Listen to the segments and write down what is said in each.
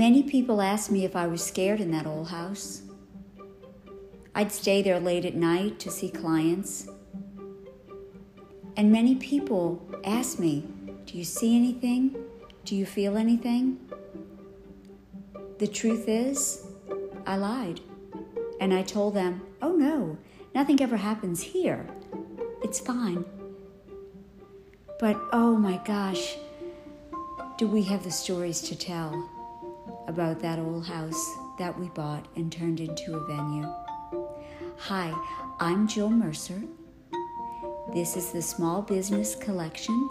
Many people asked me if I was scared in that old house. I'd stay there late at night to see clients. And many people asked me, do you see anything? Do you feel anything? The truth is, I lied. And I told them, oh no, nothing ever happens here. It's fine. But oh my gosh, do we have the stories to tell about that old house that we bought and turned into a venue. Hi, I'm Jill Mercer. This is the Small Business Collection.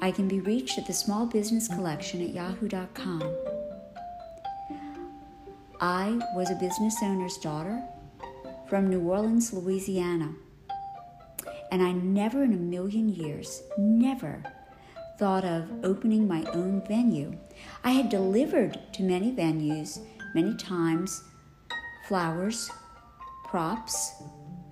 I can be reached at the Small Business Collection at yahoo.com. I was a business owner's daughter from New Orleans, Louisiana. And I never in a million years, never thought of opening my own venue. I had delivered to many venues, many times, flowers, props,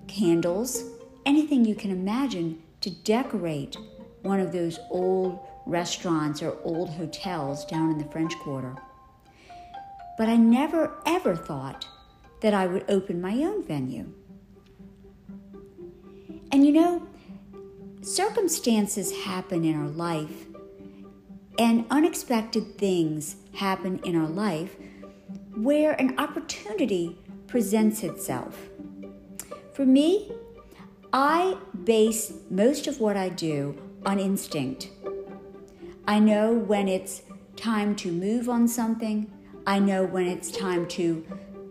candles, anything you can imagine to decorate one of those old restaurants or old hotels down in the French Quarter. But I never, ever thought that I would open my own venue. And you know, circumstances happen in our life, and unexpected things happen in our life where an opportunity presents itself. For me, I base most of what I do on instinct. I know when it's time to move on something. I know when it's time to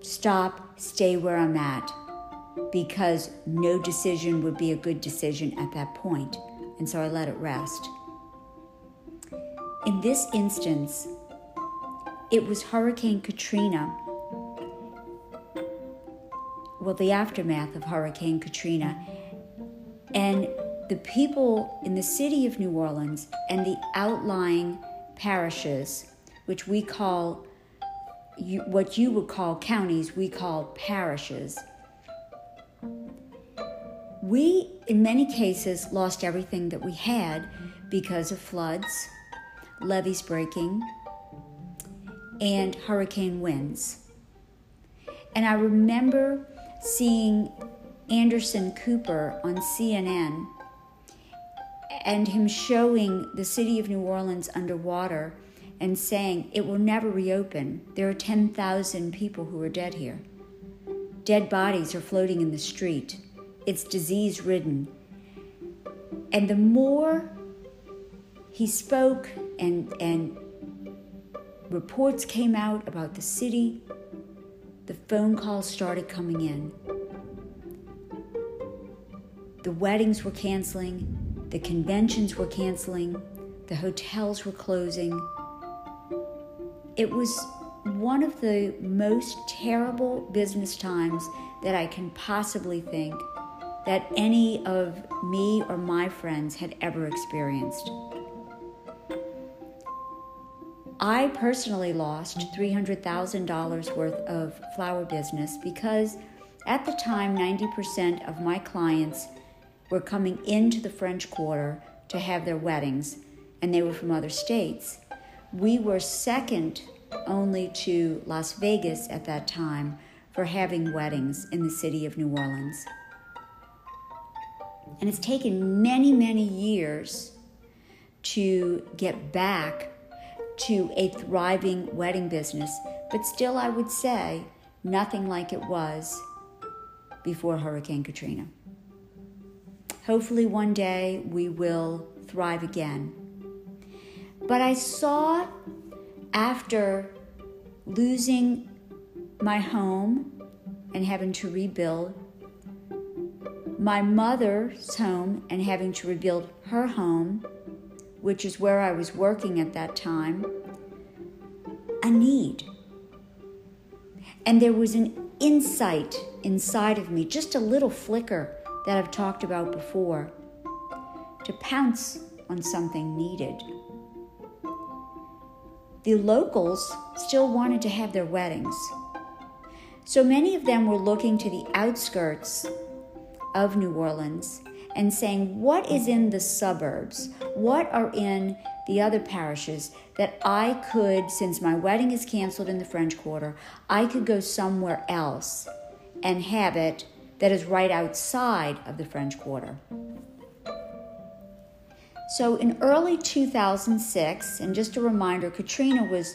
stop, stay where I'm at, because no decision would be a good decision at that point. And so I let it rest. In this instance, it was Hurricane Katrina. Well, the aftermath of Hurricane Katrina. And the people in the city of New Orleans and the outlying parishes, which we call, what you would call counties, we call parishes. We, in many cases, lost everything that we had because of floods, levees breaking, and hurricane winds. And I remember seeing Anderson Cooper on CNN and him showing the city of New Orleans underwater and saying, it will never reopen. There are 10,000 people who are dead here. Dead bodies are floating in the street. It's disease-ridden. And the more he spoke and reports came out about the city, the phone calls started coming in. The weddings were canceling, the conventions were canceling, the hotels were closing. It was one of the most terrible business times that I can possibly think that any of me or my friends had ever experienced. I personally lost $300,000 worth of flower business because at the time, 90% of my clients were coming into the French Quarter to have their weddings, and they were from other states. We were second only to Las Vegas at that time for having weddings in the city of New Orleans. And it's taken many, many years to get back to a thriving wedding business, but still I would say nothing like it was before Hurricane Katrina. Hopefully one day we will thrive again. But I saw after losing my home and having to rebuild, my mother's home and having to rebuild her home, which is where I was working at that time, a need. And there was an insight inside of me, just a little flicker that I've talked about before, to pounce on something needed. The locals still wanted to have their weddings. So many of them were looking to the outskirts of New Orleans and saying, what is in the suburbs? What are in the other parishes, that I could, since my wedding is canceled in the French Quarter, I could go somewhere else and have it that is right outside of the French Quarter. So in early 2006, and just a reminder, Katrina was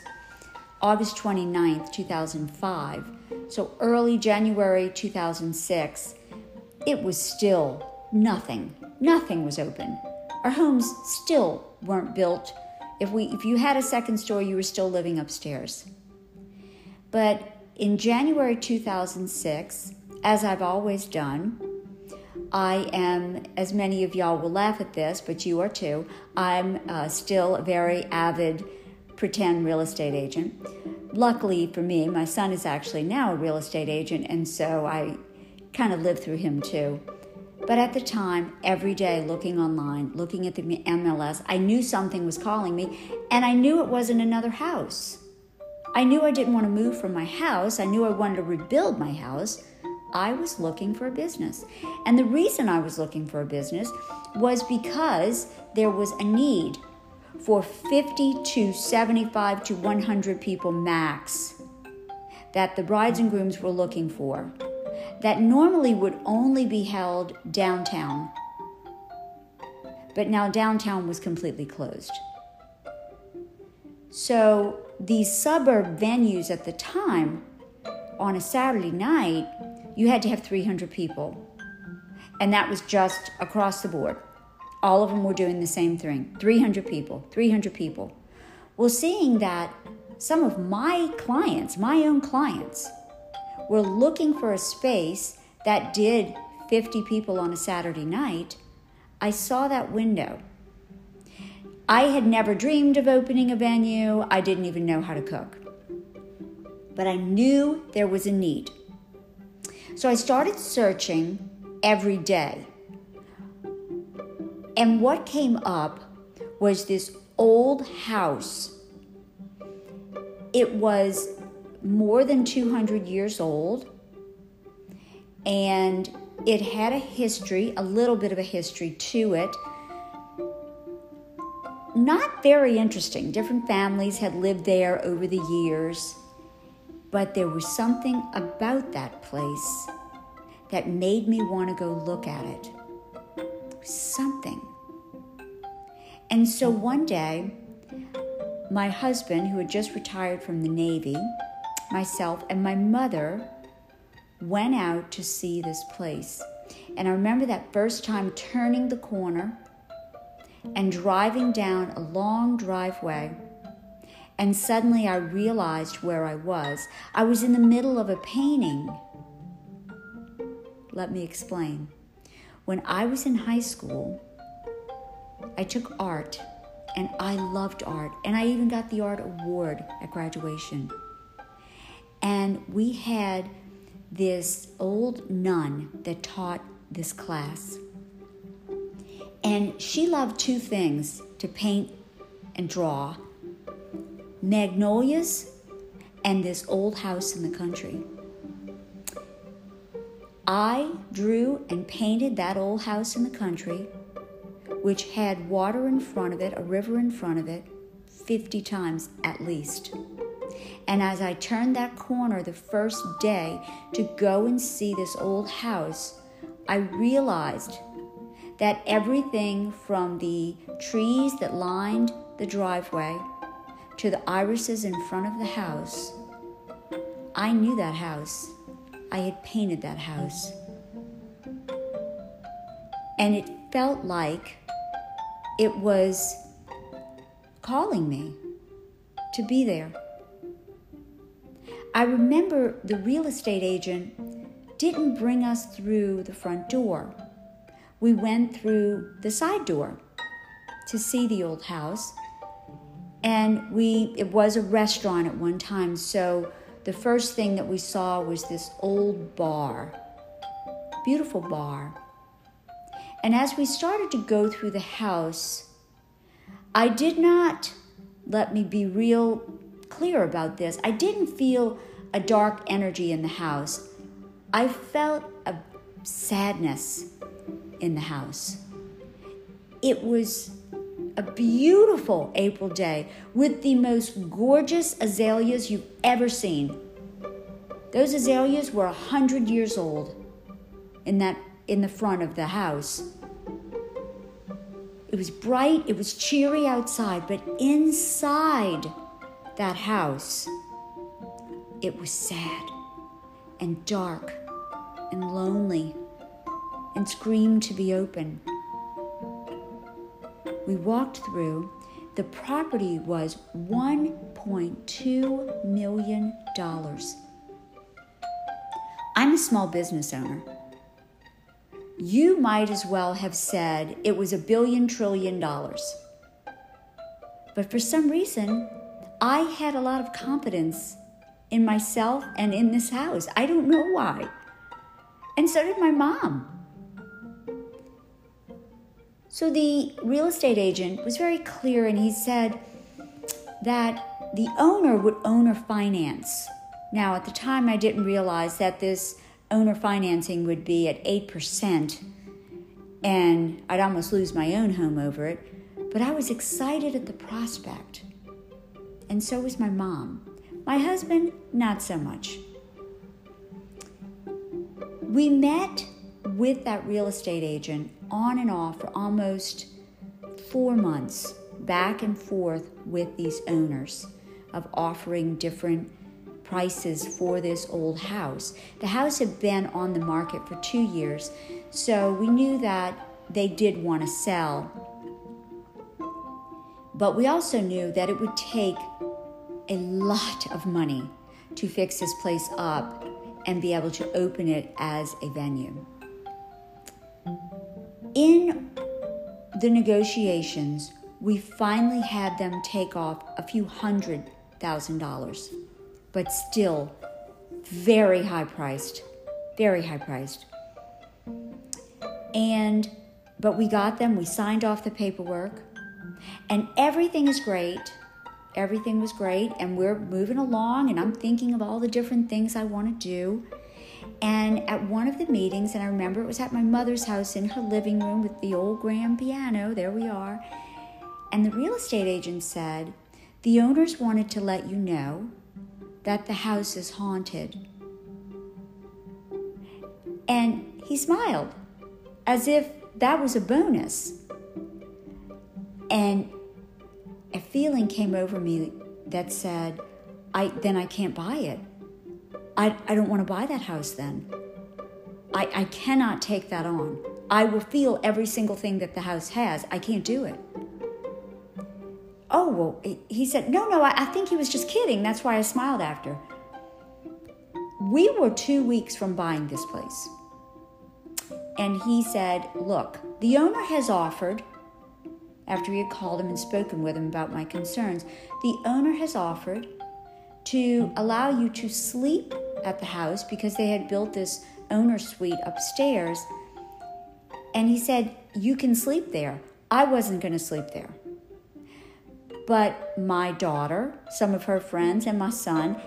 August 29th, 2005. So early January 2006, it was still nothing. Nothing was open. Our homes still weren't built. If you had a second story, you were still living upstairs. But in January 2006, as I've always done, I am, as many of y'all will laugh at this, but you are too, I'm still a very avid pretend real estate agent. Luckily for me, my son is actually now a real estate agent, and so I kind of live through him too. But at the time, every day looking online, looking at the MLS, I knew something was calling me, and I knew it wasn't another house. I knew I didn't want to move from my house. I knew I wanted to rebuild my house. I was looking for a business. And the reason I was looking for a business was because there was a need for 50 to 75 to 100 people max that the brides and grooms were looking for, that normally would only be held downtown. But now downtown was completely closed. So these suburb venues at the time, on a Saturday night, you had to have 300 people. And that was just across the board. All of them were doing the same thing. 300 people. Well, seeing that some of my clients, my own clients, were looking for a space that did 50 people on a Saturday night, I saw that window. I had never dreamed of opening a venue. I didn't even know how to cook. But I knew there was a need. So I started searching every day. And what came up was this old house. It was more than 200 years old, and it had a history, a little bit of a history to it. Not very interesting. Different families had lived there over the years. But there was something about that place that made me want to go look at it. Something. And so one day, my husband, who had just retired from the Navy, myself, and my mother went out to see this place. And I remember that first time turning the corner and driving down a long driveway. And suddenly I realized where I was. I was in the middle of a painting. Let me explain. When I was in high school, I took art, and I loved art, and I even got the art award at graduation. And we had this old nun that taught this class. And she loved two things, to paint and draw: magnolias and this old house in the country. I drew and painted that old house in the country, which had water in front of it, a river in front of it, 50 times at least. And as I turned that corner the first day to go and see this old house, I realized that everything from the trees that lined the driveway to the irises in front of the house, I knew that house. I had painted that house. And it felt like it was calling me to be there. I remember the real estate agent didn't bring us through the front door. We went through the side door to see the old house. And it was a restaurant at one time, so the first thing that we saw was this old bar, beautiful bar. And as we started to go through the house, I did not, let me be real clear about this, I didn't feel a dark energy in the house. I felt a sadness in the house. It was a beautiful April day with the most gorgeous azaleas you've ever seen. Those azaleas were 100 years old in the front of the house. It was bright, it was cheery outside, but inside that house, it was sad and dark and lonely and screamed to be open. We walked through. The property was $1.2 million. I'm a small business owner. You might as well have said it was $1 billion trillion. But for some reason, I had a lot of confidence in myself and in this house. I don't know why. And so did my mom. So the real estate agent was very clear, and he said that the owner would owner finance. Now, at the time, I didn't realize that this owner financing would be at 8%, and I'd almost lose my own home over it. But I was excited at the prospect, and so was my mom. My husband, not so much. We met with that real estate agent on and off for almost 4 months, back and forth with these owners of offering different prices for this old house. The house had been on the market for 2 years, so we knew that they did want to sell. But we also knew that it would take a lot of money to fix this place up and be able to open it as a venue. In the negotiations, we finally had them take off a few $100,000, but still very high priced. But we got them, we signed off the paperwork, and everything is great. Everything was great, and we're moving along, and I'm thinking of all the different things I want to do. And at one of the meetings, and I remember it was at my mother's house in her living room with the old grand piano, there we are, and the real estate agent said, "The owners wanted to let you know that the house is haunted." And he smiled as if that was a bonus. And a feeling came over me that said, I can't buy it. I don't want to buy that house then. I cannot take that on. I will feel every single thing that the house has. I can't do it. Oh, well, he said, no, I think he was just kidding. That's why I smiled after. We were 2 weeks from buying this place. And he said, "Look, the owner has offered," after we had called him and spoken with him about my concerns, "the owner has offered to allow you to sleep at the house," because they had built this owner suite upstairs. And he said, "You can sleep there." I wasn't going to sleep there. But my daughter, some of her friends, and my son,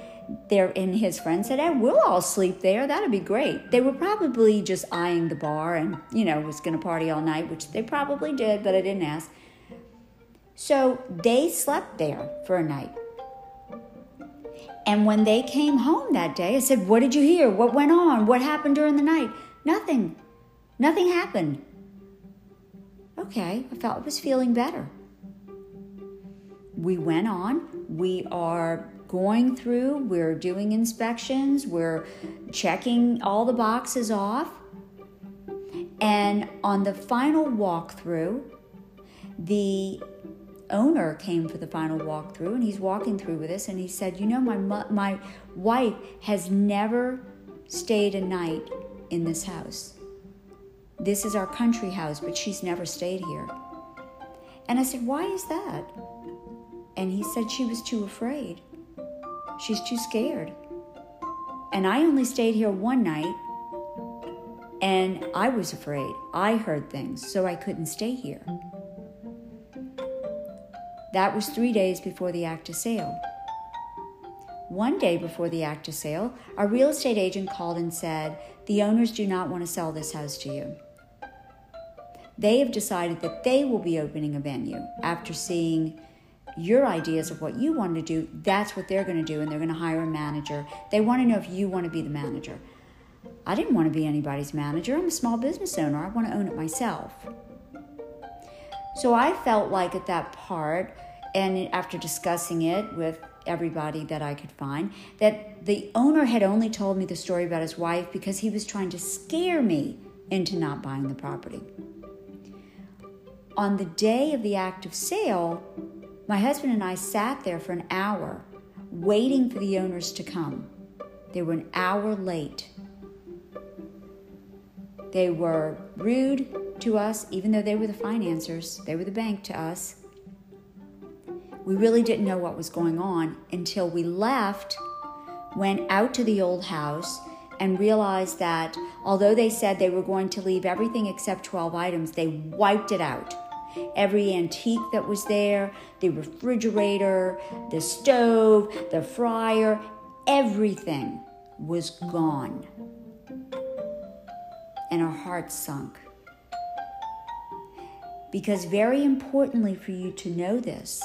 his friends said, "Hey, we'll all sleep there. That'll be great." They were probably just eyeing the bar and, was going to party all night, which they probably did, but I didn't ask. So they slept there for a night. And when they came home that day, I said, "What did you hear? What went on? What happened during the night?" "Nothing. Nothing happened." Okay, I was feeling better. We went on. We are going through. We're doing inspections. We're checking all the boxes off. And on the final walkthrough, the owner came for the final walkthrough, and he's walking through with us, and he said, my wife has never stayed a night in this house. This is our country house, but she's never stayed here." And I said, "Why is that?" And he said, "She was too afraid. She's too scared. And I only stayed here one night, and I was afraid. I heard things, so I couldn't stay here." That was 3 days before the act of sale. One day before the act of sale, our real estate agent called and said, "The owners do not want to sell this house to you. They have decided that they will be opening a venue after seeing your ideas of what you want to do. That's what they're going to do, and they're going to hire a manager. They want to know if you want to be the manager. I didn't want to be anybody's manager. I'm a small business owner. I want to own it myself. So I felt like at that part, and after discussing it with everybody that I could find, that the owner had only told me the story about his wife because he was trying to scare me into not buying the property. On the day of the act of sale, my husband and I sat there for an hour waiting for the owners to come. They were an hour late. They were rude to us, even though they were the financiers. They were the bank to us. We really didn't know what was going on until we left, went out to the old house, and realized that although they said they were going to leave everything except 12 items, they wiped it out. Every antique that was there, the refrigerator, the stove, the fryer, everything was gone. And our hearts sunk. Because very importantly for you to know this,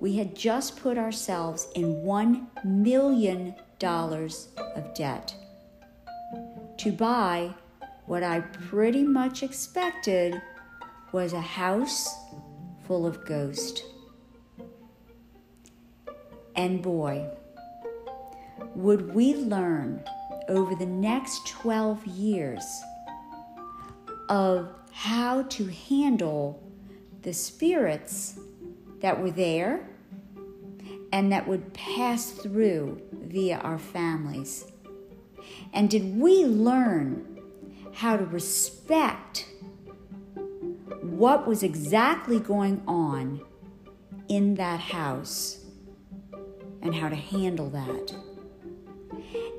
we had just put ourselves in $1 million of debt to buy what I pretty much expected was a house full of ghosts. And boy, would we learn over the next 12 years of how to handle the spirits that were there and that would pass through via our families. And did we learn how to respect what was exactly going on in that house and how to handle that?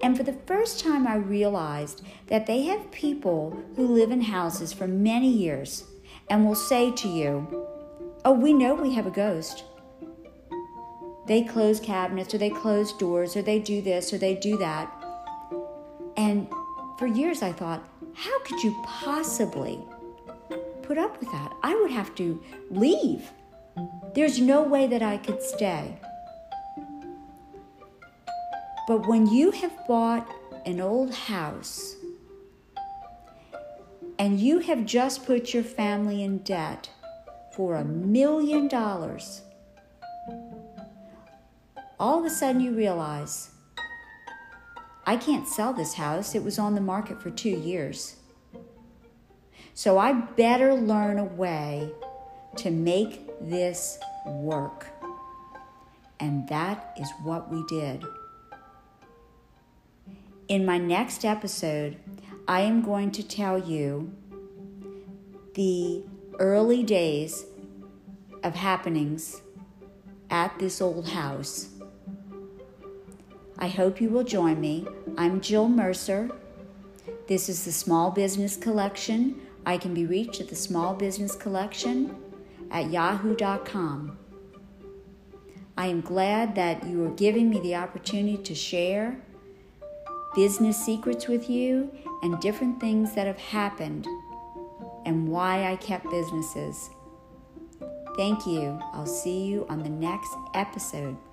And for the first time, I realized that they have people who live in houses for many years and will say to you, "Oh, we know we have a ghost." They close cabinets, or they close doors, or they do this, or they do that. And for years I thought, how could you possibly put up with that? I would have to leave. There's no way that I could stay. But when you have bought an old house and you have just put your family in debt for $1 million, all of a sudden you realize, I can't sell this house. It was on the market for 2 years. So I better learn a way to make this work. And that is what we did. In my next episode, I am going to tell you the early days of happenings at this old house. I hope you will join me. I'm Jill Mercer. This is the Small Business Collection. I can be reached at the Small Business Collection at yahoo.com. I am glad that you are giving me the opportunity to share business secrets with you and different things that have happened and why I kept businesses. Thank you. I'll see you on the next episode.